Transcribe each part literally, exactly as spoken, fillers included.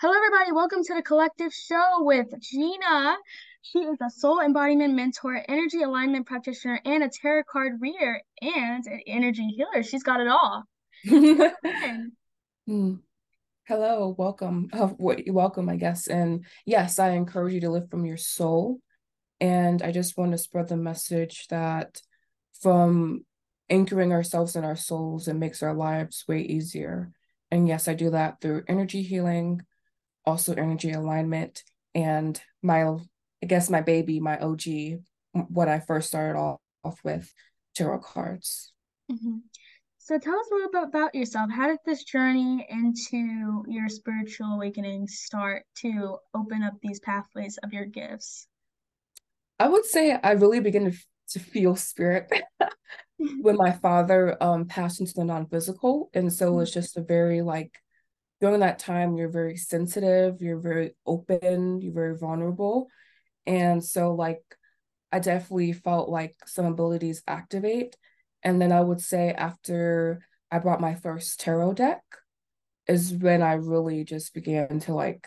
Hello, everybody. Welcome to The Collective Show with Gina. She is a soul embodiment mentor, energy alignment practitioner, and a tarot card reader, and an energy healer. She's got it all. Hello, welcome. Oh, welcome, I guess. And yes, I encourage you to live from your soul. And I just want to spread the message that from anchoring ourselves in our souls, it makes our lives way easier. And yes, I do that through energy healing, also energy alignment, and my, I guess my baby, my O G, what I first started off with, tarot cards. Mm-hmm. So tell us a little bit about yourself. How did this journey into your spiritual awakening start to open up these pathways of your gifts? I would say I really began to, to feel spirit when my father um, passed into the non-physical. And so it's just a very like, during that time, you're very sensitive, you're very open, you're very vulnerable. And so like, I definitely felt like some abilities activate. And then I would say after I brought my first tarot deck is when I really just began to like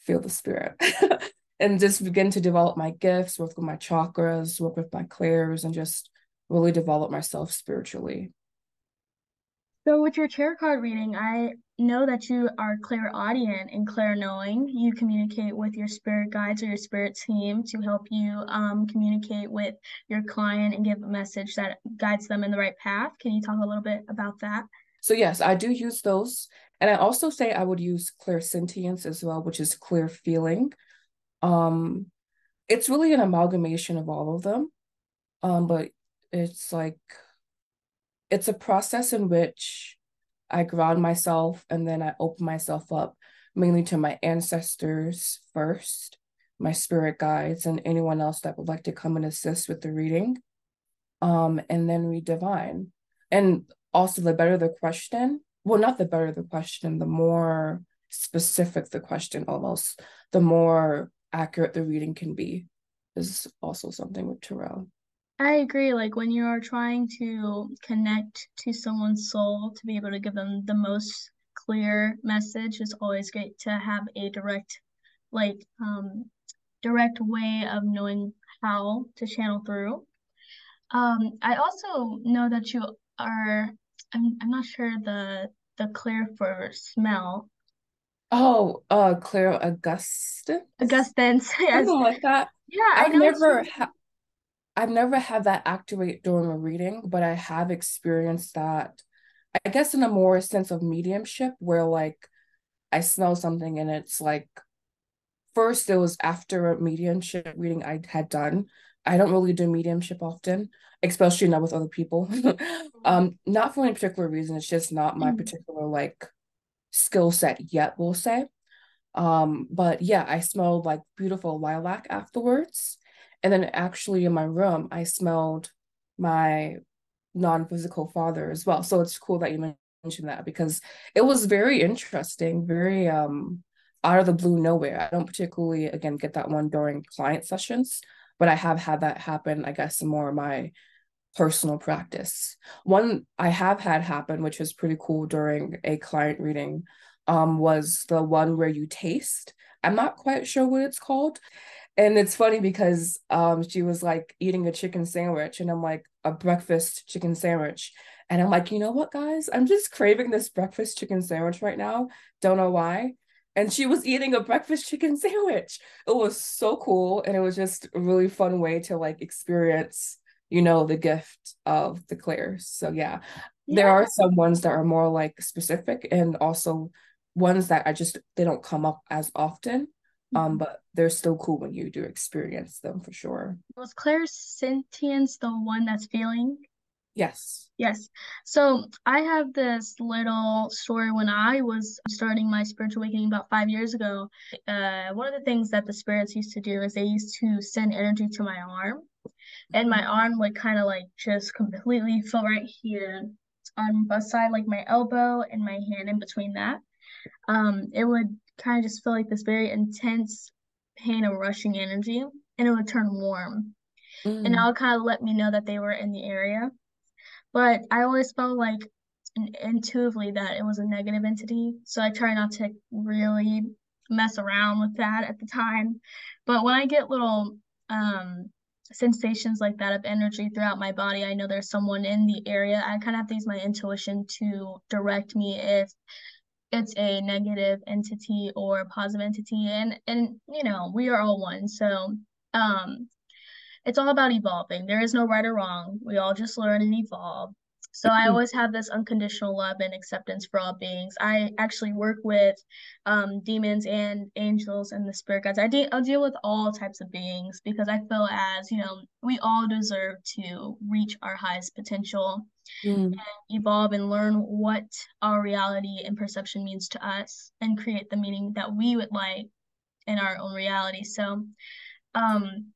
feel the spirit and just begin to develop my gifts, work with my chakras, work with my clairs, and just really develop myself spiritually. So with your tarot card reading, I know that you are clairaudient and clairknowing. You communicate with your spirit guides or your spirit team to help you um, communicate with your client and give a message that guides them in the right path. Can you talk a little bit about that? So yes, I do use those. And I also say I would use clairsentience as well, which is clear feeling. Um, it's really an amalgamation of all of them. Um, but it's like, it's a process in which I ground myself and then I open myself up mainly to my ancestors first, my spirit guides, and anyone else that would like to come and assist with the reading. Um, and then we divine. And also the better the question, well, not the better the question, the more specific the question almost, the more accurate the reading can be is also something with tarot. I agree. Like when you are trying to connect to someone's soul to be able to give them the most clear message, it's always great to have a direct, like, um, direct way of knowing how to channel through. Um, I also know that you are. I'm. I'm not sure the the clear for smell. Oh, uh, Claire Augustine. Augustine. Yes. Something like that. Yeah, I've I know never. She- ha- I've never had that activate during a reading, but I have experienced that, I guess, in a more sense of mediumship where like I smell something and it's like, first it was after a mediumship reading I had done. I don't really do mediumship often, especially not with other people. um, not for any particular reason. It's just not my particular like skill set yet, we'll say. Um, but yeah, I smelled like beautiful lilac afterwards. And then actually in my room, I smelled my non-physical father as well. So it's cool that you mentioned that because it was very interesting, very um out of the blue nowhere. I don't particularly, again, get that one during client sessions, but I have had that happen, I guess, in more of my personal practice. One I have had happen, which was pretty cool during a client reading, um, was the one where you taste. I'm not quite sure what it's called. And it's funny because um, she was like eating a chicken sandwich and I'm like a breakfast chicken sandwich. And I'm like, you know what, guys, I'm just craving this breakfast chicken sandwich right now. Don't know why. And she was eating a breakfast chicken sandwich. It was so cool. And it was just a really fun way to like experience, you know, the gift of the clairs. So yeah, yeah. There are some ones that are more like specific and also ones that I just, they don't come up as often. Um, but they're still cool when you do experience them for sure. Was clairsentience the one that's feeling? Yes. Yes. So I have this little story when I was starting my spiritual awakening about five years ago. Uh, one of the things that the spirits used to do is they used to send energy to my arm. And my arm would kind of like just completely feel right here on both sides, like my elbow and my hand in between that. Um, it would kind of just feel like this very intense pain of rushing energy, and it would turn warm. Mm. And that would kind of let me know that they were in the area. But I always felt like intuitively that it was a negative entity. So I try not to really mess around with that at the time. But when I get little um, sensations like that of energy throughout my body, I know there's someone in the area. I kind of have to use my intuition to direct me if it's a negative entity or a positive entity. And, and you know, we are all one. So um, it's all about evolving. There is no right or wrong. We all just learn and evolve. So I always have this unconditional love and acceptance for all beings. I actually work with um, demons and angels and the spirit guides. I de- I'll deal with all types of beings because I feel as, you know, we all deserve to reach our highest potential mm. and evolve and learn what our reality and perception means to us and create the meaning that we would like in our own reality. So um,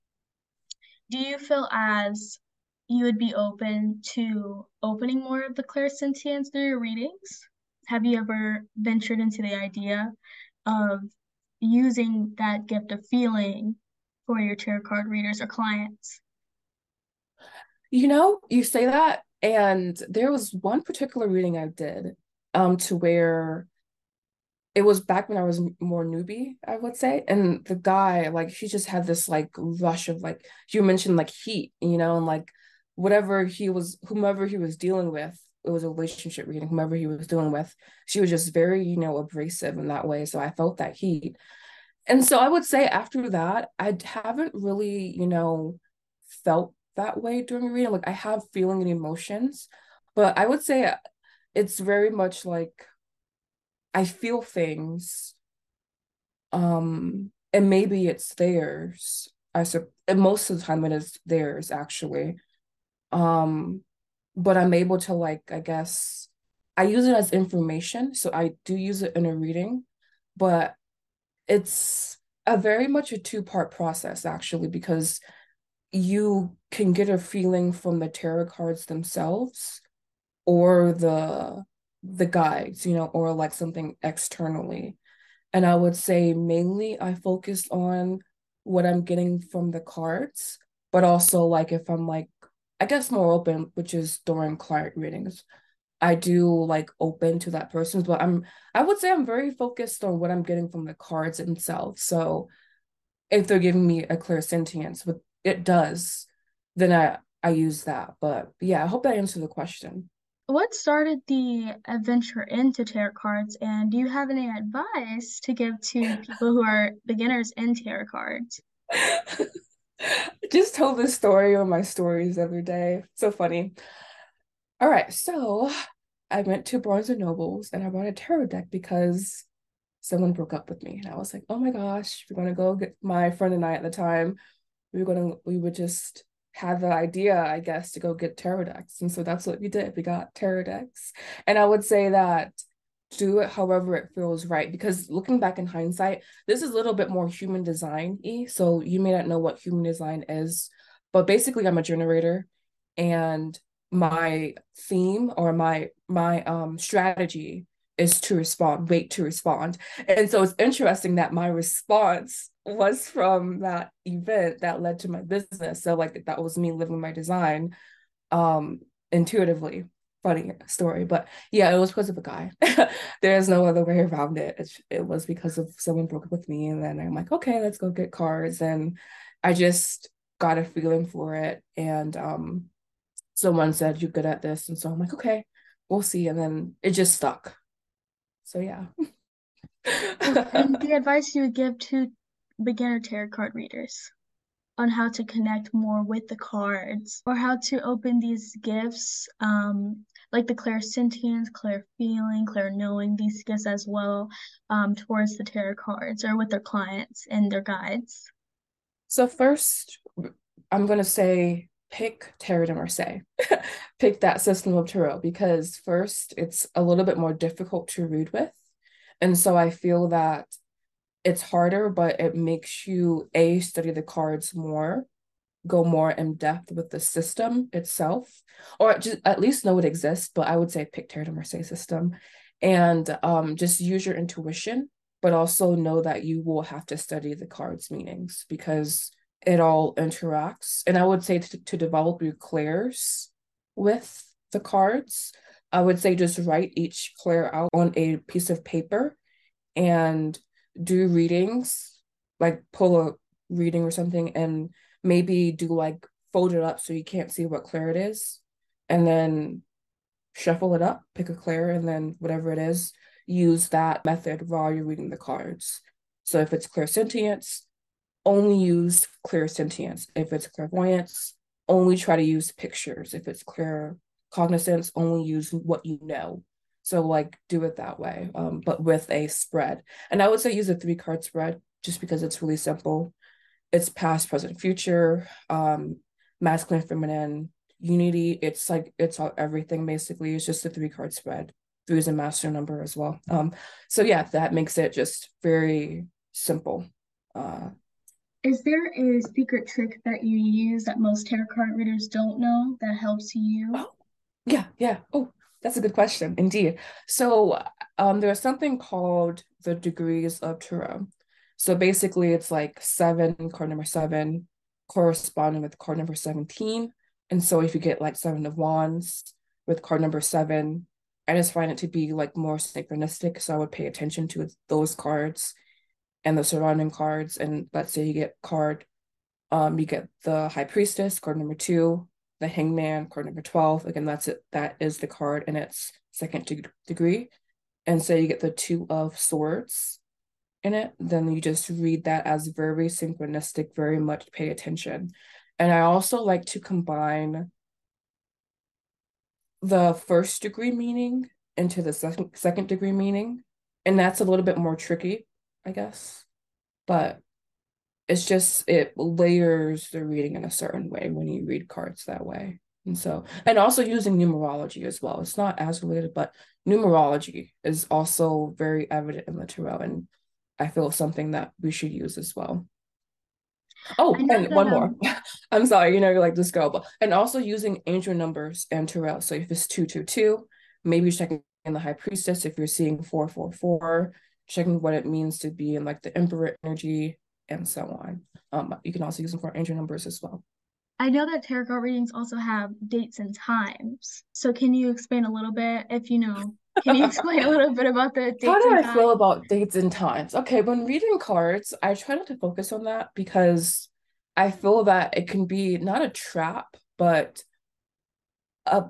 do you feel as you would be open to opening more of the clairsentience through your readings? Have you ever ventured into the idea of using that gift of feeling for your tarot card readers or clients? You know, you say that, and there was one particular reading I did um, to where it was back when I was more newbie, I would say. And the guy, like, he just had this like rush of like, you mentioned like heat, you know, and like, whatever he was, whomever he was dealing with, it was a relationship reading, whomever he was dealing with, she was just very, you know, abrasive in that way. So I felt that heat. And so I would say after that, I haven't really, you know, felt that way during a reading. Like I have feeling and emotions, but I would say it's very much like I feel things um, and maybe it's theirs. I su- and most of the time it is theirs actually. Um, but I'm able to like, I guess I use it as information. So I do use it in a reading, but it's a very much a two-part process actually, because you can get a feeling from the tarot cards themselves or the, the guides, you know, or like something externally. And I would say mainly I focus on what I'm getting from the cards, but also like if I'm like, I guess more open, which is during client readings, I do like open to that person, but I'm, I would say I'm very focused on what I'm getting from the cards themselves. So if they're giving me a clairsentience, but it does, then I, I use that. But yeah, I hope that answered the question. What started the adventure into tarot cards? And do you have any advice to give to people who are beginners in tarot cards? I just told this story on my stories the other day. So funny. All right. So I went to Barnes and Noble's and I bought a tarot deck because someone broke up with me. And I was like, oh my gosh, we're going to go get my friend and I at the time. We were going to, we would just have the idea, I guess, to go get tarot decks. And so that's what we did. We got tarot decks. And I would say that do it however it feels right, because looking back in hindsight, this is a little bit more human design-y, so you may not know what human design is, but basically I'm a generator, and my theme or my my um strategy is to respond, wait to respond. And so it's interesting that my response was from that event that led to my business. So like that was me living my design um intuitively. Funny story, but yeah, it was because of a guy. There's no other way around it. it it was because of someone broke up with me, and then I'm like, okay, let's go get cards. And I just got a feeling for it, and um someone said, you're good at this, and so I'm like, okay, we'll see. And then it just stuck. So yeah. And the advice you would give to beginner tarot card readers on how to connect more with the cards, or how to open these gifts, um, like the clairsentience, clairfeeling, clairknowing, these gifts as well, um, towards the tarot cards or with their clients and their guides? So first, I'm going to say pick Tarot de Marseille. Pick that system of tarot, because first, it's a little bit more difficult to read with. And so I feel that it's harder, but it makes you a study the cards more, go more in depth with the system itself, or just at least know it exists. But I would say pick Tarot de Marseille system, and um, just use your intuition, but also know that you will have to study the cards' meanings because it all interacts. And I would say to, to develop your clairs with the cards, I would say just write each player out on a piece of paper and do readings, like pull a reading or something, and maybe do like fold it up so you can't see what clair it is, and then shuffle it up, pick a clair, and then whatever it is, use that method while you're reading the cards. So if it's clairsentience, only use clairsentience. If it's clairvoyance, only try to use pictures. If it's claircognizance, only use what you know. So like do it that way, um, but with a spread. And I would say use a three card spread just because it's really simple. It's past, present, future, um, masculine, feminine, unity. It's like, it's all, everything basically. It's just a three card spread. Three is a master number as well. Um, so yeah, that makes it just very simple. Uh, Is there a secret trick that you use that most tarot card readers don't know that helps you? Oh, yeah, yeah. Oh, that's a good question, indeed. So um, there's something called the degrees of tarot. So basically it's like seven, card number seven, corresponding with card number seventeen. And so if you get like seven of wands with card number seven, I just find it to be like more synchronistic. So I would pay attention to those cards and the surrounding cards. And let's say you get card, um, you get the High Priestess, card number two, the Hangman, card number twelve. Again, that's it. That is the card in its second de degree. And so you get the two of swords in it. Then you just read that as very synchronistic, very much pay attention. And I also like to combine the first degree meaning into the second second degree meaning. And that's a little bit more tricky, I guess, but it's just, it layers the reading in a certain way when you read cards that way. And so, and also using numerology as well. It's not as related, but numerology is also very evident in the tarot, and I feel something that we should use as well. Oh, and one more. I'm sorry, you know, you're like this girl, but and also using angel numbers and tarot. So if it's two two two, maybe checking in the High Priestess. If you're seeing four four four, checking what it means to be in like the Emperor energy and so on. Um, you can also use them for angel numbers as well. I know that tarot card readings also have dates and times. So can you explain a little bit, if you know, can you explain a little bit about the dates? How do I feel about dates and times? Okay, when reading cards, I try not to focus on that because I feel that it can be not a trap, but a,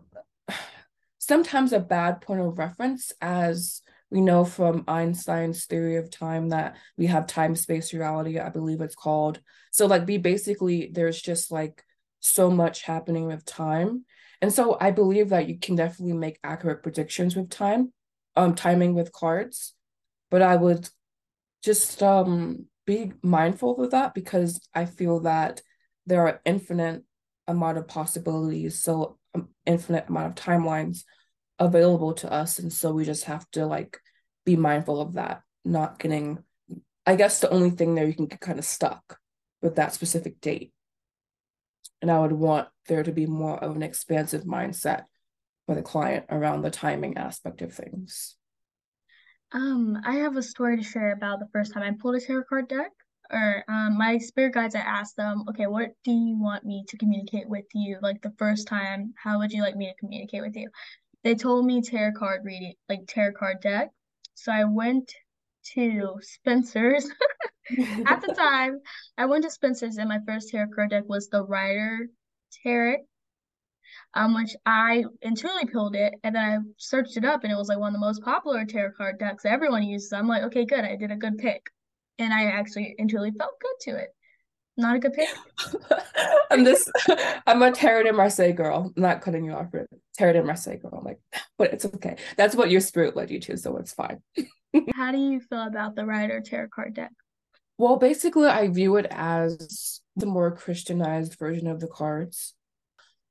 sometimes a bad point of reference, as we know from Einstein's theory of time that we have time, space, reality, I believe it's called. So like we basically, there's just like so much happening with time. And so I believe that you can definitely make accurate predictions with time, um, timing with cards. But I would just um, be mindful of that because I feel that there are infinite amount of possibilities. So um, infinite amount of timelines available to us. And so we just have to like be mindful of that, not getting, I guess the only thing there you can get kind of stuck with that specific date. And I would want there to be more of an expansive mindset for the client around the timing aspect of things. Um, I have a story to share about the first time I pulled a tarot card deck, or um, my spirit guides, I asked them, okay, what do you want me to communicate with you? Like the first time, how would you like me to communicate with you? They told me tarot card reading, like tarot card deck. So I went to Spencer's. At the time, I went to Spencer's and my first tarot card deck was the Rider Tarot, um, which I intuitively pulled it, and then I searched it up and it was like one of the most popular tarot card decks everyone uses. I'm like, okay, good, I did a good pick. And I actually intuitively felt good to it. Not a good pick. I'm this I'm a tarot de Marseille girl. I'm not cutting you off, but tarot de Marseille girl. I'm like, but it's okay. That's what your spirit led you to, so it's fine. How do you feel about the Rider tarot card deck? Well, basically I view it as the more Christianized version of the cards.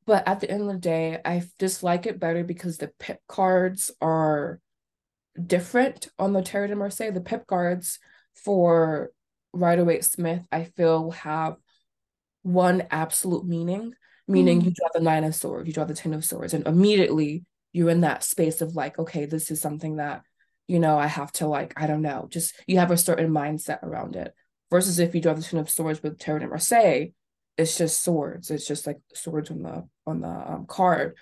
But at the end of the day, I just like it better because the pip cards are different on the tarot de Marseille. The pip cards for Rider-Waite-Smith, I feel, have one absolute meaning, meaning mm-hmm. you draw the Nine of Swords, you draw the Ten of Swords, and immediately you're in that space of like, okay, this is something that, you know, I have to like, I don't know, just you have a certain mindset around it. Versus if you draw the Ten of Swords with tarot de Marseille, it's just swords. It's just like swords on the on the um, card.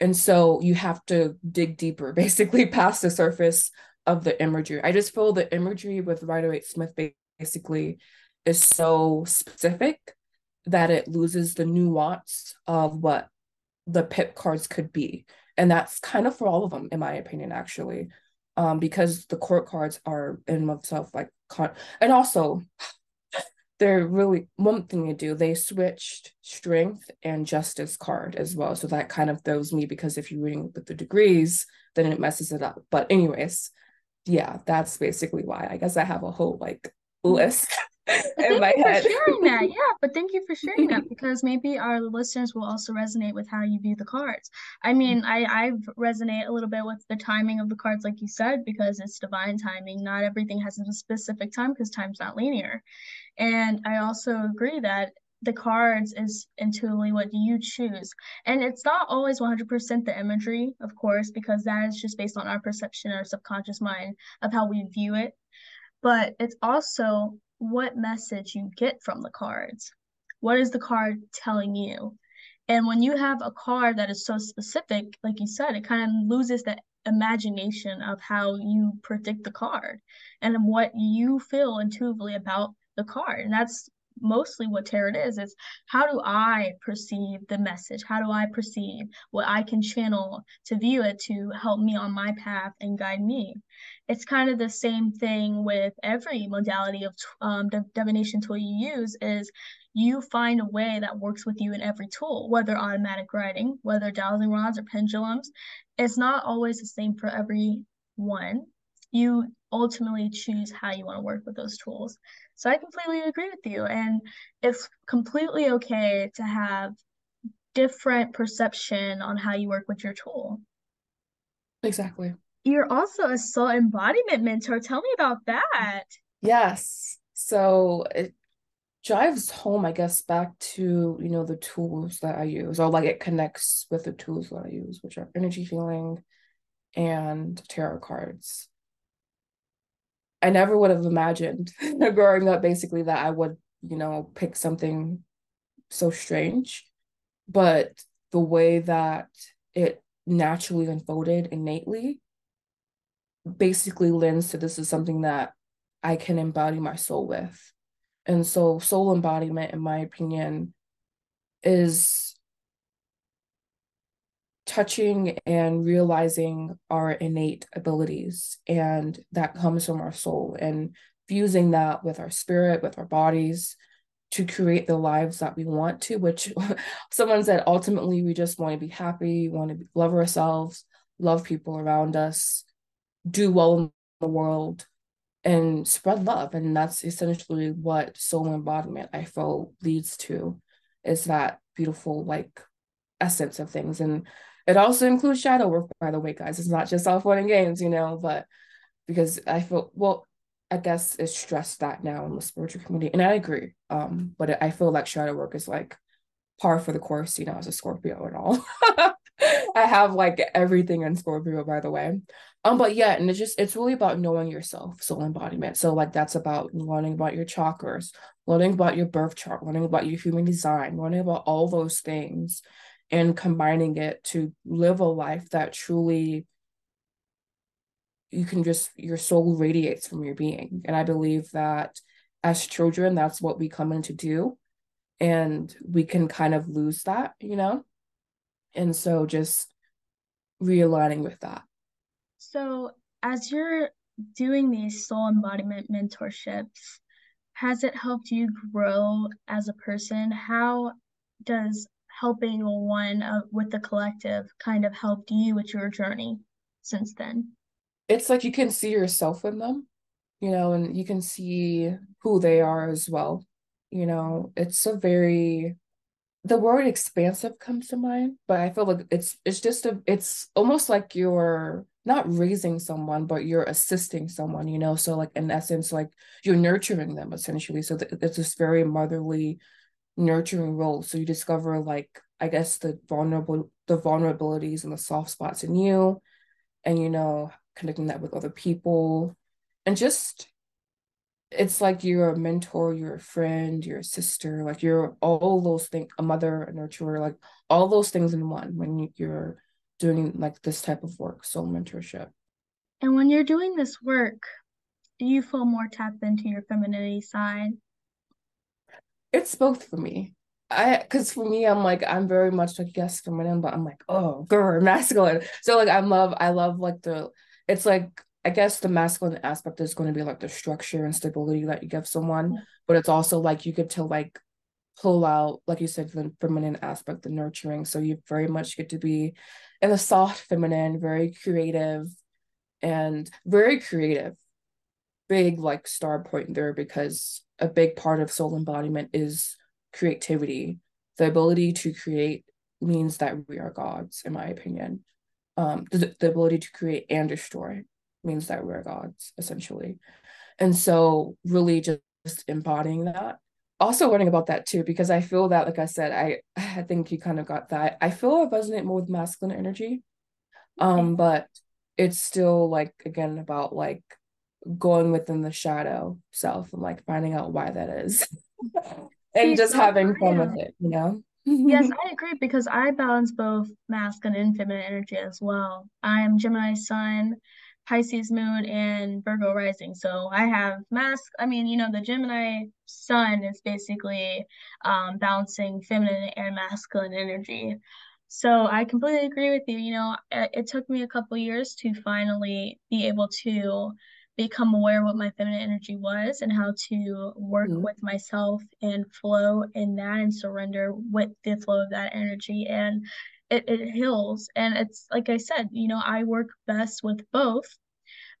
And so you have to dig deeper, basically past the surface of the imagery. I just feel the imagery with Rider-Waite-Smith basically is so specific that it loses the nuance of what the pip cards could be. And that's kind of for all of them, in my opinion, actually, um, because the court cards are in themselves like, con- and also they're really, one thing they do, they switched strength and justice card as well. So that kind of throws me, because if you're reading with the degrees, then it messes it up. But anyways, yeah, that's basically why. I guess I have a whole like list. Thank you for sharing that. Yeah, but thank you for sharing that, because maybe our listeners will also resonate with how you view the cards. I mean, I I resonate a little bit with the timing of the cards, like you said, because it's divine timing. Not everything has a specific time because time's not linear. And I also agree that the cards is intuitively what you choose. And it's not always one hundred percent the imagery, of course, because that is just based on our perception, our subconscious mind of how we view it. But it's also what message you get from the cards. What is the card telling you? And when you have a card that is so specific, like you said, it kind of loses that imagination of how you predict the card and what you feel intuitively about the card. And that's mostly what tarot is. It's how do I perceive the message? How do I perceive what I can channel to view it to help me on my path and guide me? It's kind of the same thing with every modality of um, div- divination tool you use, is you find a way that works with you in every tool, whether automatic writing, whether dowsing rods or pendulums. It's not always the same for every one. You ultimately choose how you want to work with those tools. So I completely agree with you. And it's completely okay to have different perception on how you work with your tool. Exactly. You're also a soul embodiment mentor. Tell me about that. Yes. So it drives home, I guess, back to, you know, the tools that I use, or like it connects with the tools that I use, which are energy healing and tarot cards. I never would have imagined growing up, basically, that I would, you know, pick something so strange. But the way that it naturally unfolded innately basically lends to this is something that I can embody my soul with. And so soul embodiment, in my opinion, is touching and realizing our innate abilities, and that comes from our soul, and fusing that with our spirit, with our bodies, to create the lives that we want to, which someone said ultimately we just want to be happy, want to love ourselves, love people around us, do well in the world, and spread love. And that's essentially what soul embodiment, I feel, leads to, is that beautiful like essence of things. And it also includes shadow work, by the way, guys. It's not just all fun and games, you know, but because I feel, well, I guess it's stressed that now in the spiritual community. And I agree. Um, but it, I feel like shadow work is like par for the course, you know, as a Scorpio and all. I have like everything in Scorpio, by the way. Um, but yeah, and it's just, it's really about knowing yourself, soul embodiment. So like, that's about learning about your chakras, learning about your birth chart, learning about your human design, learning about all those things, and combining it to live a life that truly you can just, your soul radiates from your being. And I believe that as children, that's what we come in to do. And we can kind of lose that, you know? And so just realigning with that. So as you're doing these soul embodiment mentorships, has it helped you grow as a person? How does helping one uh, with the collective kind of helped you with your journey since then? It's like you can see yourself in them, you know, and you can see who they are as well. You know, it's a very, the word expansive comes to mind, but I feel like it's, it's just, a, it's almost like you're not raising someone, but you're assisting someone, you know? So like, in essence, like you're nurturing them essentially. So th- it's this very motherly, nurturing role. So you discover like, I guess, the vulnerable the vulnerabilities and the soft spots in you, and you know, connecting that with other people. And just, it's like you're a mentor, you're a friend, you're a sister, like you're all those things, a mother, a nurturer, like all those things in one when you're doing like this type of work, soul mentorship. And when you're doing this work, do you feel more tapped into your femininity side? It's both for me. I, cause for me, I'm like, I'm very much like, yes, feminine, but I'm like, oh, girl, masculine. So like, I love, I love like the, it's like, I guess the masculine aspect is going to be like the structure and stability that you give someone, yeah. But it's also like, you get to like pull out, like you said, the feminine aspect, the nurturing. So you very much get to be in the soft feminine, very creative and very creative, big like star point there, because a big part of soul embodiment is creativity. The ability to create means that we are gods, in my opinion. Um, the, the ability to create and destroy means that we're gods, essentially. And so really just embodying that. Also learning about that too, because I feel that, like I said, I, I think you kind of got that. I feel I resonate more with masculine energy, um, but it's still like, again, about like going within the shadow self and like finding out why that is. And just having fun with it, you know? Yes, I agree, because I balance both masculine and feminine energy as well. I'm Gemini sun, Pisces moon, and Virgo rising. So I have mask, I mean, you know, the Gemini sun is basically um, balancing feminine and masculine energy. So I completely agree with you. You know, it, it took me a couple years to finally be able to become aware of what my feminine energy was and how to work mm-hmm. with myself and flow in that and surrender with the flow of that energy. And it, it heals. And it's like I said, you know, I work best with both,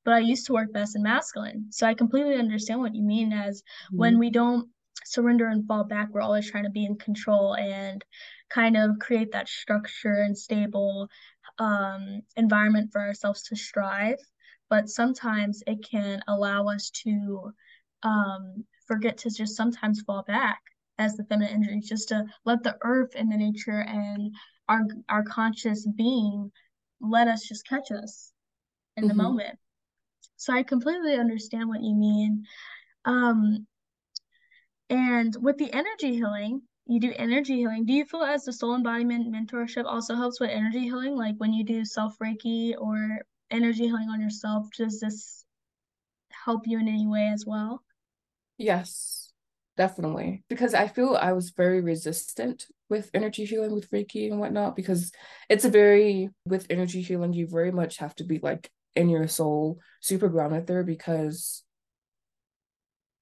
but I used to work best in masculine. So I completely understand what you mean as mm-hmm. when we don't surrender and fall back, we're always trying to be in control and kind of create that structure and stable um, environment for ourselves to strive. But sometimes it can allow us to um, forget to just sometimes fall back as the feminine energy, just to let the earth and the nature and our our conscious being let us just catch us in mm-hmm. the moment. So I completely understand what you mean. Um, and with the energy healing, you do energy healing. Do you feel as the soul embodiment mentorship also helps with energy healing? Like when you do self-Reiki or energy healing on yourself, does this help you in any way as well? Yes, definitely. Because I feel I was very resistant with energy healing, with Reiki and whatnot, because it's a very, with energy healing, you very much have to be like in your soul, super grounded there, because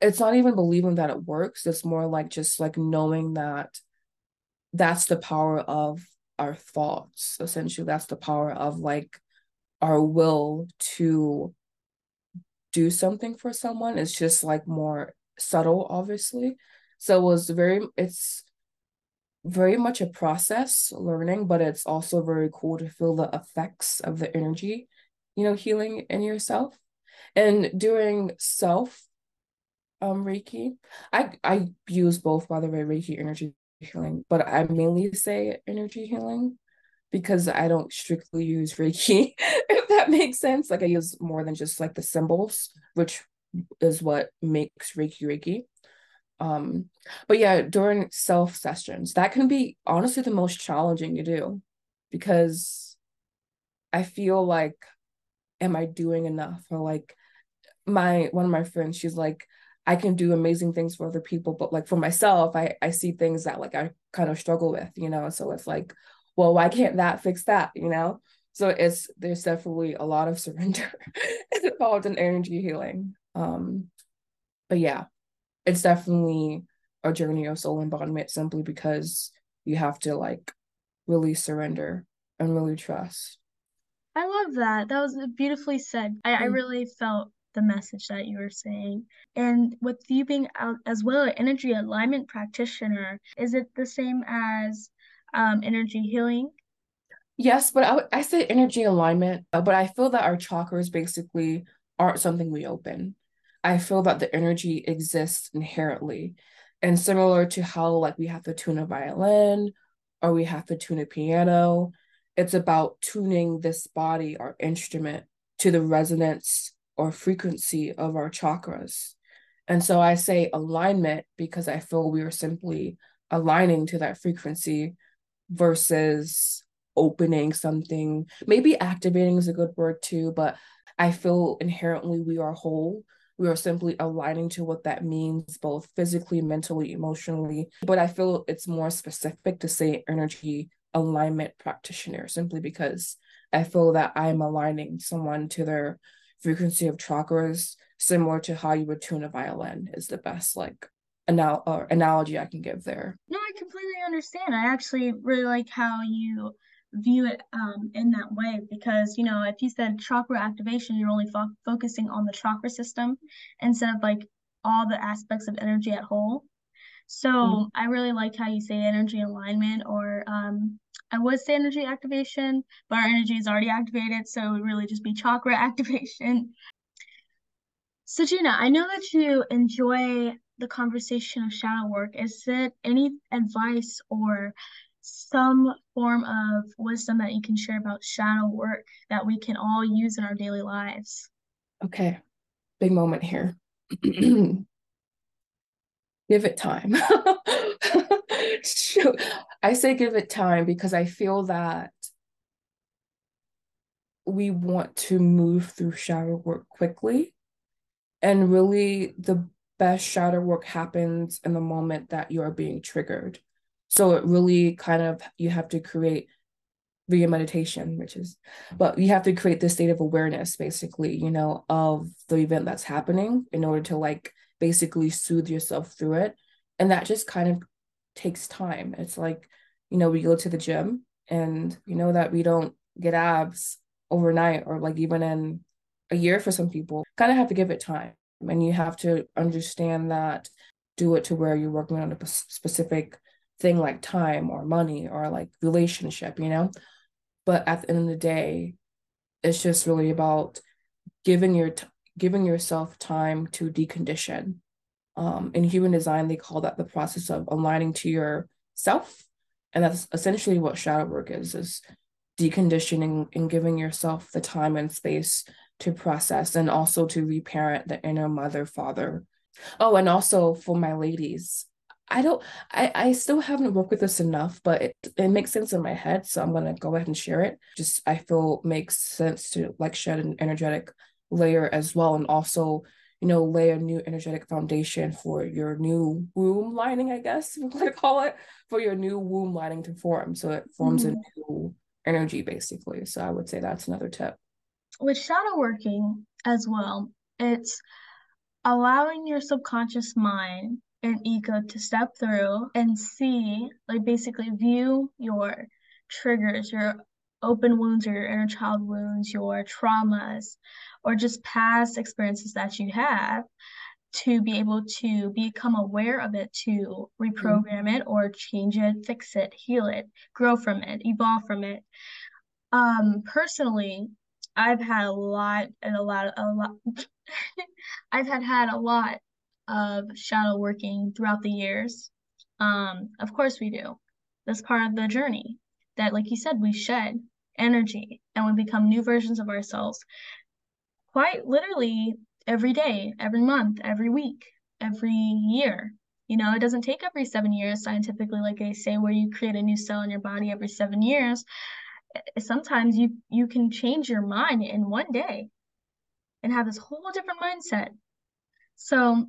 it's not even believing that it works. It's more like just like knowing that that's the power of our thoughts, essentially. That's the power of like our will to do something for someone. It's just like more subtle, obviously. So it was very, it's very much a process learning, but it's also very cool to feel the effects of the energy, you know, healing in yourself. And during self um Reiki, I I use both, by the way, Reiki energy healing, but I mainly say energy healing, because I don't strictly use Reiki, if that makes sense. Like I use more than just like the symbols, which is what makes Reiki Reiki. Um, but yeah, during self sessions, that can be honestly the most challenging to do, because I feel like, am I doing enough? Or like my, one of my friends, she's like, I can do amazing things for other people, but like for myself, I, I see things that like I kind of struggle with, you know? So it's like, well, why can't that fix that, you know? So it's, there's definitely a lot of surrender involved in energy healing. Um, but yeah, it's definitely a journey of soul embodiment, simply because you have to like really surrender and really trust. I love that. That was beautifully said. I, mm-hmm. I really felt the message that you were saying. And with you being out as well an energy alignment practitioner, is it the same as Um, energy healing? Yes, but I would, I say energy alignment, but I feel that our chakras basically aren't something we open. I feel that the energy exists inherently, and similar to how like we have to tune a violin or we have to tune a piano, it's about tuning this body or instrument to the resonance or frequency of our chakras. And so I say alignment because I feel we are simply aligning to that frequency versus opening something. Maybe activating is a good word too, but I feel inherently we are whole. We are simply aligning to what that means, both physically, mentally, emotionally. But I feel it's more specific to say energy alignment practitioner, simply because I feel that I'm aligning someone to their frequency of chakras, similar to how you would tune a violin, is the best like anal- or analogy I can give there. No, I completely understand. I actually really like how you view it um, in that way, because, you know, if you said chakra activation, you're only fo- focusing on the chakra system instead of like all the aspects of energy at whole. So mm-hmm. I really like how you say energy alignment, or um, I would say energy activation, but our energy is already activated, so it would really just be chakra activation. So Gina, I know that you enjoy the conversation of shadow work. Is it any advice or some form of wisdom that you can share about shadow work that we can all use in our daily lives? Okay, big moment here. Give it time. Shoot. I say give it time because I feel that we want to move through shadow work quickly, and really the best shadow work happens in the moment that you are being triggered. So it really kind of, you have to create via meditation, which is, but you have to create this state of awareness, basically, you know, of the event that's happening in order to like basically soothe yourself through it. And that just kind of takes time. It's like, you know, we go to the gym and we know that we don't get abs overnight, or like even in a year for some people. Kind of have to give it time. And you have to understand that, do it to where you're working on a specific thing like time or money or like relationship, you know. But at the end of the day, it's just really about giving your t- giving yourself time to decondition. Um, in human design, they call that the process of aligning to yourself, and that's essentially what shadow work is: is deconditioning and giving yourself the time and space to process, and also to reparent the inner mother, father. Oh, and also for my ladies. I don't, I, I still haven't worked with this enough, but it, it makes sense in my head. So I'm going to go ahead and share it. Just, I feel makes sense to like shed an energetic layer as well. And also, you know, lay a new energetic foundation for your new womb lining, I guess we're going to call it, for your new womb lining to form. So it forms mm-hmm. a new energy basically. So I would say that's another tip. With shadow working as well, it's allowing your subconscious mind and ego to step through and see, like basically view your triggers, your open wounds or your inner child wounds, your traumas, or just past experiences that you have, to be able to become aware of it, to reprogram mm-hmm. it or change it, fix it, heal it, grow from it, evolve from it. Um, personally, I've had a lot and a lot, a lot, I've had had a lot of shadow working throughout the years. Um, of course we do. That's part of the journey that, like you said, we shed energy and we become new versions of ourselves quite literally every day, every month, every week, every year. You know, it doesn't take every seven years scientifically, like they say, where you create a new cell in your body every seven years. Sometimes you, you can change your mind in one day and have this whole different mindset. So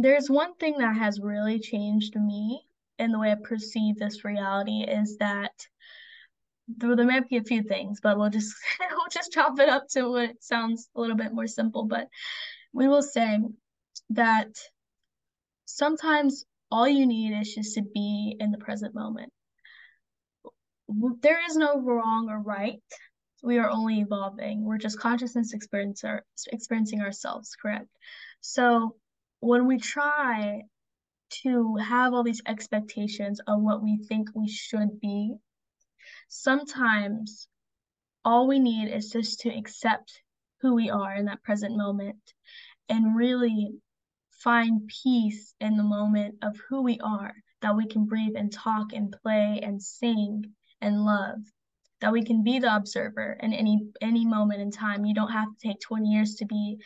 there's one thing that has really changed me in the way I perceive this reality, is that there, there might be a few things, but we'll just we'll just chop it up to what it sounds a little bit more simple. But we will say that sometimes all you need is just to be in the present moment. There is no wrong or right. We are only evolving. We're just consciousness experiencer, experiencing ourselves, correct? So when we try to have all these expectations of what we think we should be, sometimes all we need is just to accept who we are in that present moment and really find peace in the moment of who we are, that we can breathe and talk and play and sing and love, that we can be the observer in any any moment in time. You don't have to take twenty years to be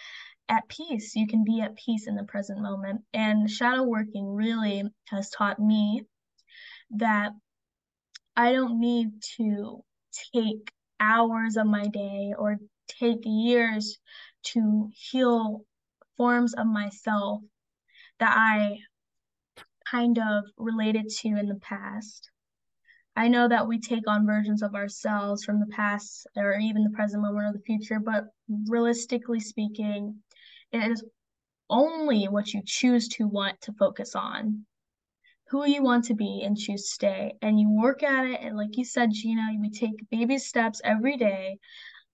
at peace. You can be at peace in the present moment. And shadow working really has taught me that I don't need to take hours of my day or take years to heal forms of myself that I kind of related to in the past. I know that we take on versions of ourselves from the past or even the present moment or the future, but realistically speaking, it is only what you choose to want to focus on, who you want to be and choose to stay. And you work at it. And like you said, Gina, we take baby steps every day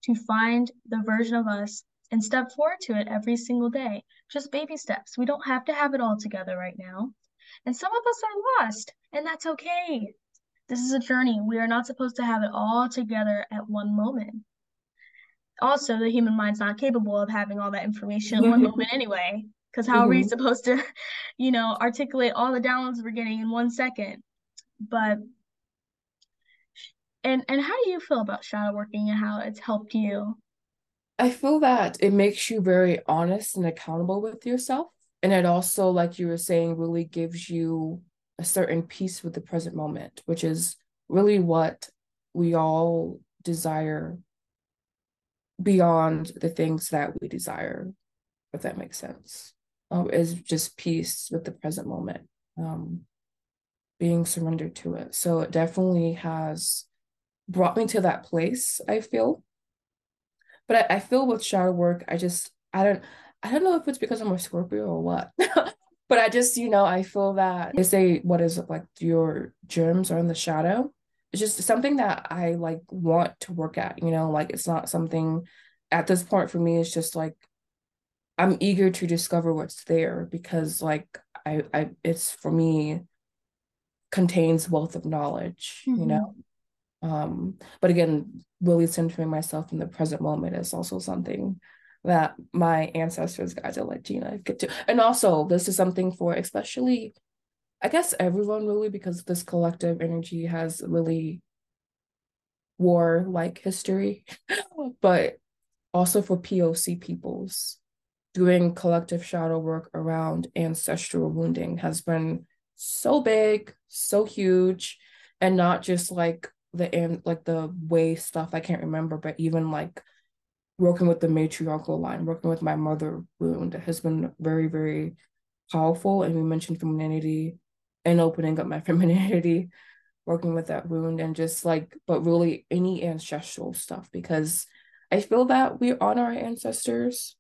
to find the version of us and step forward to it every single day. Just baby steps. We don't have to have it all together right now. And some of us are lost, and that's okay. This is a journey. We are not supposed to have it all together at one moment. Also, the human mind's not capable of having all that information in one moment anyway, because how mm-hmm. are we supposed to, you know, articulate all the downloads we're getting in one second? But, and, and how do you feel about shadow working and how it's helped you? I feel that it makes you very honest and accountable with yourself. And it also, like you were saying, really gives you a certain peace with the present moment, which is really what we all desire beyond the things that we desire, if that makes sense, um, is just peace with the present moment, um, being surrendered to it. So it definitely has brought me to that place, I feel. But I, I feel with shadow work, I just, I don't, I don't know if it's because I'm a Scorpio or what. But I just, you know, I feel that they say, what is it, like your germs are in the shadow. It's just something that I like want to work at, you know, like it's not something at this point for me. It's just like, I'm eager to discover what's there because like I, I it's for me contains wealth of knowledge, mm-hmm. you know. Um, but again, really centering myself in the present moment is also something that my ancestors, guys, are like, Gina, get to. And also, this is something for especially, I guess, everyone really, because this collective energy has really war-like history, but also for P O C peoples, doing collective shadow work around ancestral wounding has been so big, so huge, and not just like the and like the way stuff I can't remember, but even like working with the matriarchal line, working with my mother wound has been very, very powerful. And we mentioned femininity and opening up my femininity, working with that wound and just like, but really any ancestral stuff, because I feel that we honor our ancestors,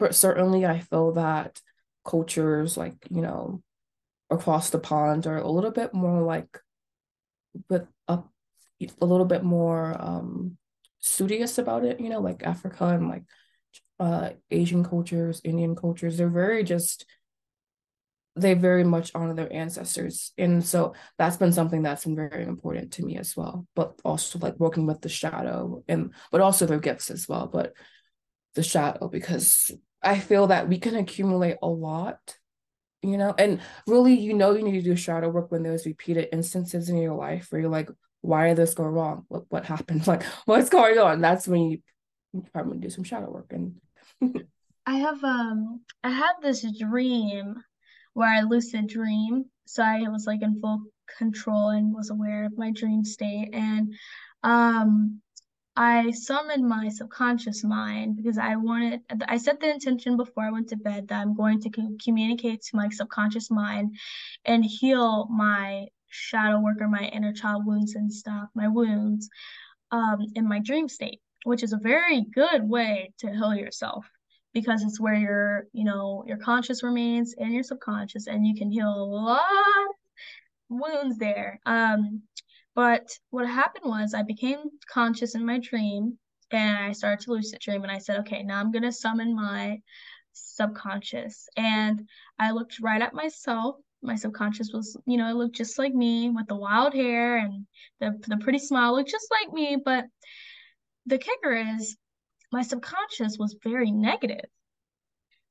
but certainly I feel that cultures like, you know, across the pond are a little bit more like, but a, a little bit more, um, studious about it, you know, like Africa and like uh Asian cultures, Indian cultures, they're very just they very much honor their ancestors. And so that's been something that's been very important to me as well, but also like working with the shadow and but also their gifts as well, but the shadow, because I feel that we can accumulate a lot, you know, and really, you know, you need to do shadow work when there's repeated instances in your life where you're like, why did this go wrong? What what happened? Like, what's going on? That's when you, you probably do some shadow work. And I have um I had this dream where I lucid dream, so I was like in full control and was aware of my dream state, and um I summoned my subconscious mind because I wanted I set the intention before I went to bed that I'm going to co- communicate to my subconscious mind and heal my shadow work or my inner child wounds and stuff, my wounds, um, in my dream state, which is a very good way to heal yourself because it's where your, you know, your conscious remains and your subconscious, and you can heal a lot of wounds there. Um, but what happened was I became conscious in my dream and I started to lucid dream, and I said, okay, now I'm going to summon my subconscious. And I looked right at myself. My subconscious was, you know, it looked just like me with the wild hair and the the pretty smile, looked just like me. But the kicker is my subconscious was very negative,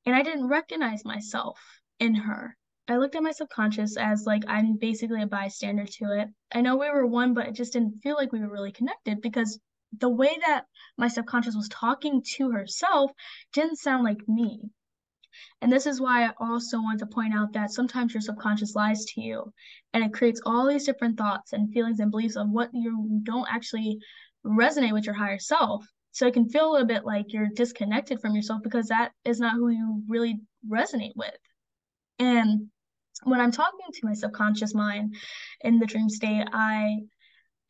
and I didn't recognize myself in her. I looked at my subconscious as like, I'm basically a bystander to it. I know we were one, but it just didn't feel like we were really connected because the way that my subconscious was talking to herself didn't sound like me. And this is why I also want to point out that sometimes your subconscious lies to you, and it creates all these different thoughts and feelings and beliefs of what you don't actually resonate with your higher self. So it can feel a bit like you're disconnected from yourself because that is not who you really resonate with. And when I'm talking to my subconscious mind in the dream state, I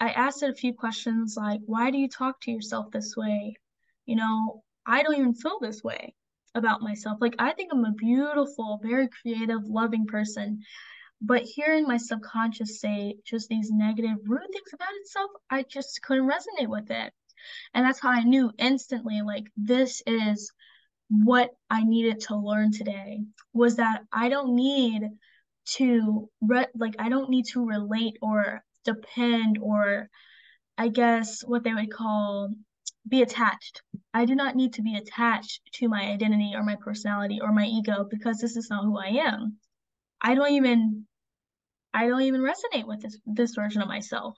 I asked it a few questions like, why do you talk to yourself this way? You know, I don't even feel this way about myself. Like, I think I'm a beautiful, very creative, loving person. But hearing my subconscious say just these negative, rude things about itself, I just couldn't resonate with it. And that's how I knew instantly, like, this is what I needed to learn today, was that I don't need to, re- like, I don't need to relate or depend or, I guess, what they would call be attached. I do not need to be attached to my identity or my personality or my ego, because this is not who I am. I don't even, I don't even resonate with this, this version of myself.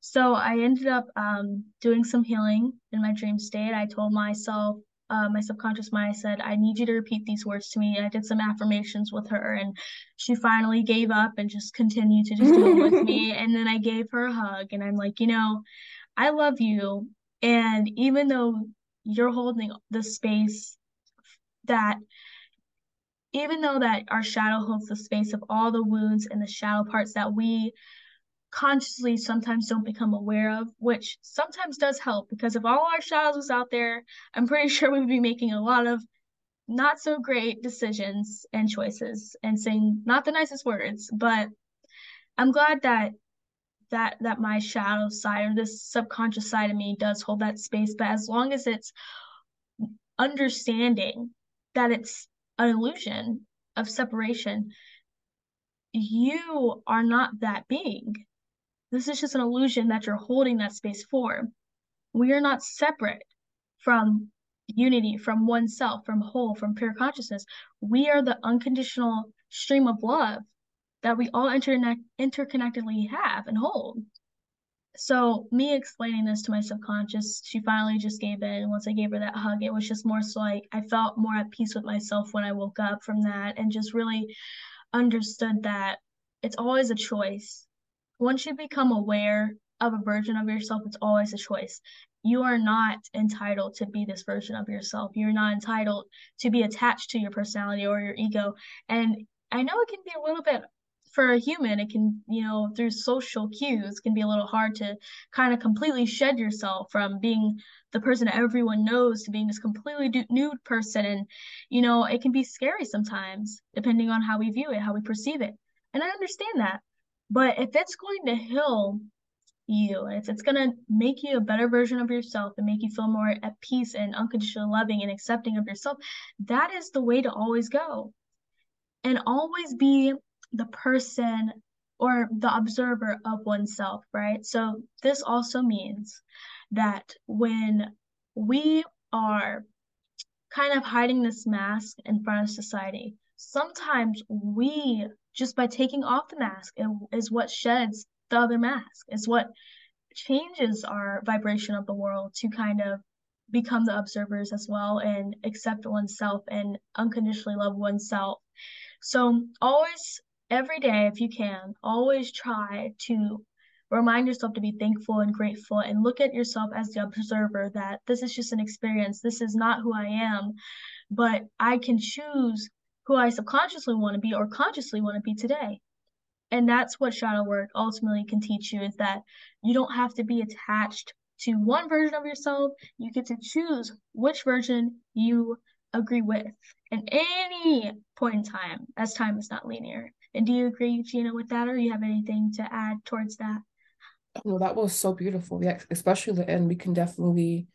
So I ended up um, doing some healing in my dream state. I told myself, uh, my subconscious mind, I said, I need you to repeat these words to me. And I did some affirmations with her, and she finally gave up and just continued to just do it with me. And then I gave her a hug, and I'm like, you know, I love you. And even though you're holding the space that, even though that our shadow holds the space of all the wounds and the shadow parts that we consciously sometimes don't become aware of, which sometimes does help, because if all our shadows was out there, I'm pretty sure we'd be making a lot of not so great decisions and choices and saying not the nicest words. But I'm glad that that that my shadow side, or this subconscious side of me, does hold that space. But as long as it's understanding that it's an illusion of separation, you are not that being. This is just an illusion that you're holding that space for. We are not separate from unity, from oneself, from whole, from pure consciousness. We are the unconditional stream of love that we all interconnect interconnectedly have and hold. So me explaining this to my subconscious, she finally just gave in. Once I gave her that hug, it was just more so like I felt more at peace with myself when I woke up from that, and just really understood that it's always a choice. Once you become aware of a version of yourself, it's always a choice. You are not entitled to be this version of yourself. You're not entitled to be attached to your personality or your ego. And I know it can be a little bit, for a human, it can, you know, through social cues, can be a little hard to kind of completely shed yourself from being the person that everyone knows to being this completely new person. And, you know, it can be scary sometimes, depending on how we view it, how we perceive it. And I understand that. But if it's going to heal you, if it's going to make you a better version of yourself and make you feel more at peace and unconditionally loving and accepting of yourself, that is the way to always go. And always be the person or the observer of oneself, right? So this also means that when we are kind of hiding this mask in front of society, sometimes we, just by taking off the mask, it is what sheds the other mask, is what changes our vibration of the world to kind of become the observers as well and accept oneself and unconditionally love oneself. So always, every day, if you can, always try to remind yourself to be thankful and grateful, and look at yourself as the observer that this is just an experience. This is not who I am, but I can choose who I subconsciously want to be or consciously want to be today. And that's what shadow work ultimately can teach you, is that you don't have to be attached to one version of yourself. You get to choose which version you agree with at any point in time, as time is not linear. And do you agree, Gina, with that, or you have anything to add towards that? Well, that was so beautiful. Yeah, especially the end. We can definitely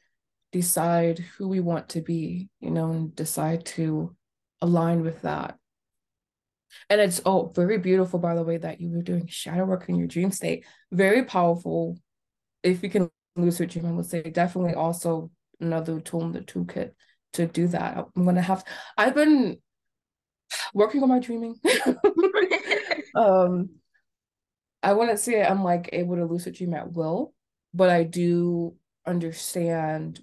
decide who we want to be, you know, and decide to align with that. And it's oh, very beautiful, by the way, that you were doing shadow work in your dream state. Very powerful. If you can lose your dream, I would say definitely also another tool in the toolkit to do that. I'm gonna have. I've been working on my dreaming. um I wouldn't say I'm like able to lucid dream at will, but I do understand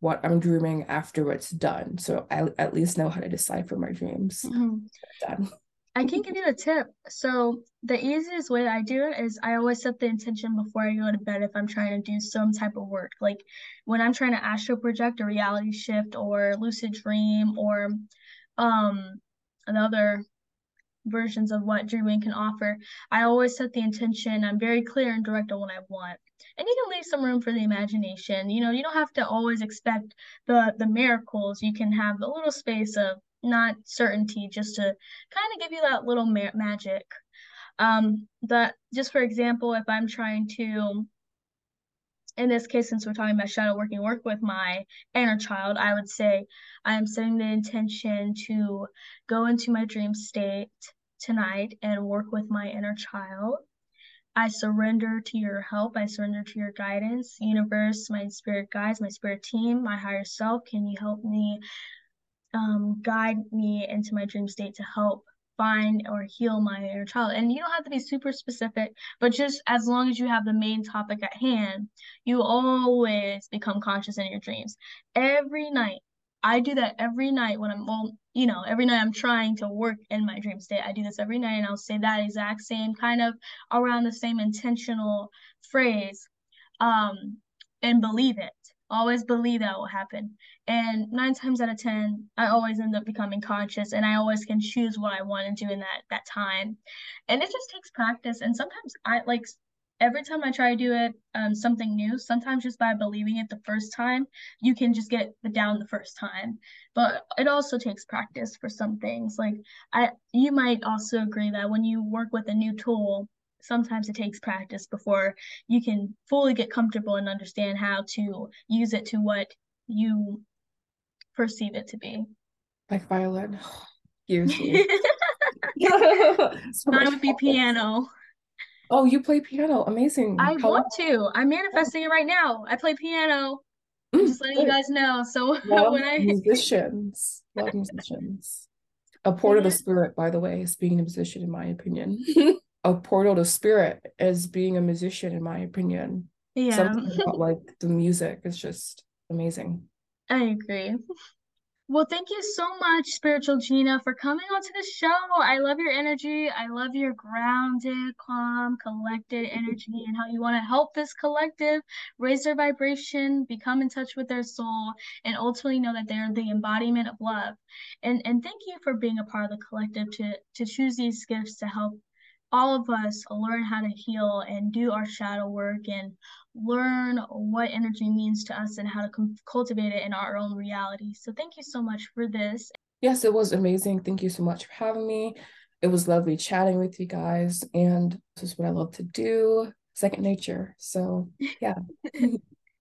what I'm dreaming after it's done. So I at least know how to decide for my dreams. Mm-hmm. I can give you a tip. So the easiest way I do it is I always set the intention before I go to bed if I'm trying to do some type of work. Like when I'm trying to astral project a reality shift or lucid dream or um another versions of what dreaming can offer, I always set the intention. I'm very clear and direct on what I want. And you can leave some room for the imagination. You know, you don't have to always expect the the miracles. You can have a little space of not certainty just to kind of give you that little ma- magic. Um, that just for example, if I'm trying to, in this case, since we're talking about shadow working, work with my inner child, I would say I'm setting the intention to go into my dream state tonight and work with my inner child. I surrender to your help. I surrender to your guidance. Universe, my spirit guides, my spirit team, my higher self, can you help me um, guide me into my dream state to help find or heal my inner child? And you don't have to be super specific, but just as long as you have the main topic at hand, you always become conscious in your dreams. Every night. I do that every night when I'm, well, you know, every night I'm trying to work in my dream state. I do this every night, and I'll say that exact same kind of around the same intentional phrase, um, and believe it. Always believe that will happen. And nine times out of ten, I always end up becoming conscious, and I always can choose what I want to do in that that time. And it just takes practice. And sometimes I like. Every time I try to do it, um, something new, sometimes just by believing it the first time, you can just get the down the first time. But it also takes practice for some things. Like I, you might also agree that when you work with a new tool, sometimes it takes practice before you can fully get comfortable and understand how to use it to what you perceive it to be. Like violin. Years. years. So mine would be piano. Oh, you play piano. Amazing. I How want to. I'm manifesting it right now. I play piano. I'm just letting you guys know. So love when I musicians. Love musicians. A portal to spirit, by the way, is being a musician, in my opinion. A portal to spirit is being a musician, in my opinion. Yeah. Something about like the music is just amazing. I agree. Well, thank you so much, Spiritual Gina, for coming onto the show. I love your energy. I love your grounded, calm, collected energy and how you want to help this collective raise their vibration, become in touch with their soul, and ultimately know that they're the embodiment of love. And and thank you for being a part of the collective to, to choose these gifts to help all of us learn how to heal and do our shadow work and learn what energy means to us and how to com- cultivate it in our own reality. So thank you so much for this. Yes, it was amazing. Thank you so much for having me. It was lovely chatting with you guys. And this is what I love to do, second nature. So yeah.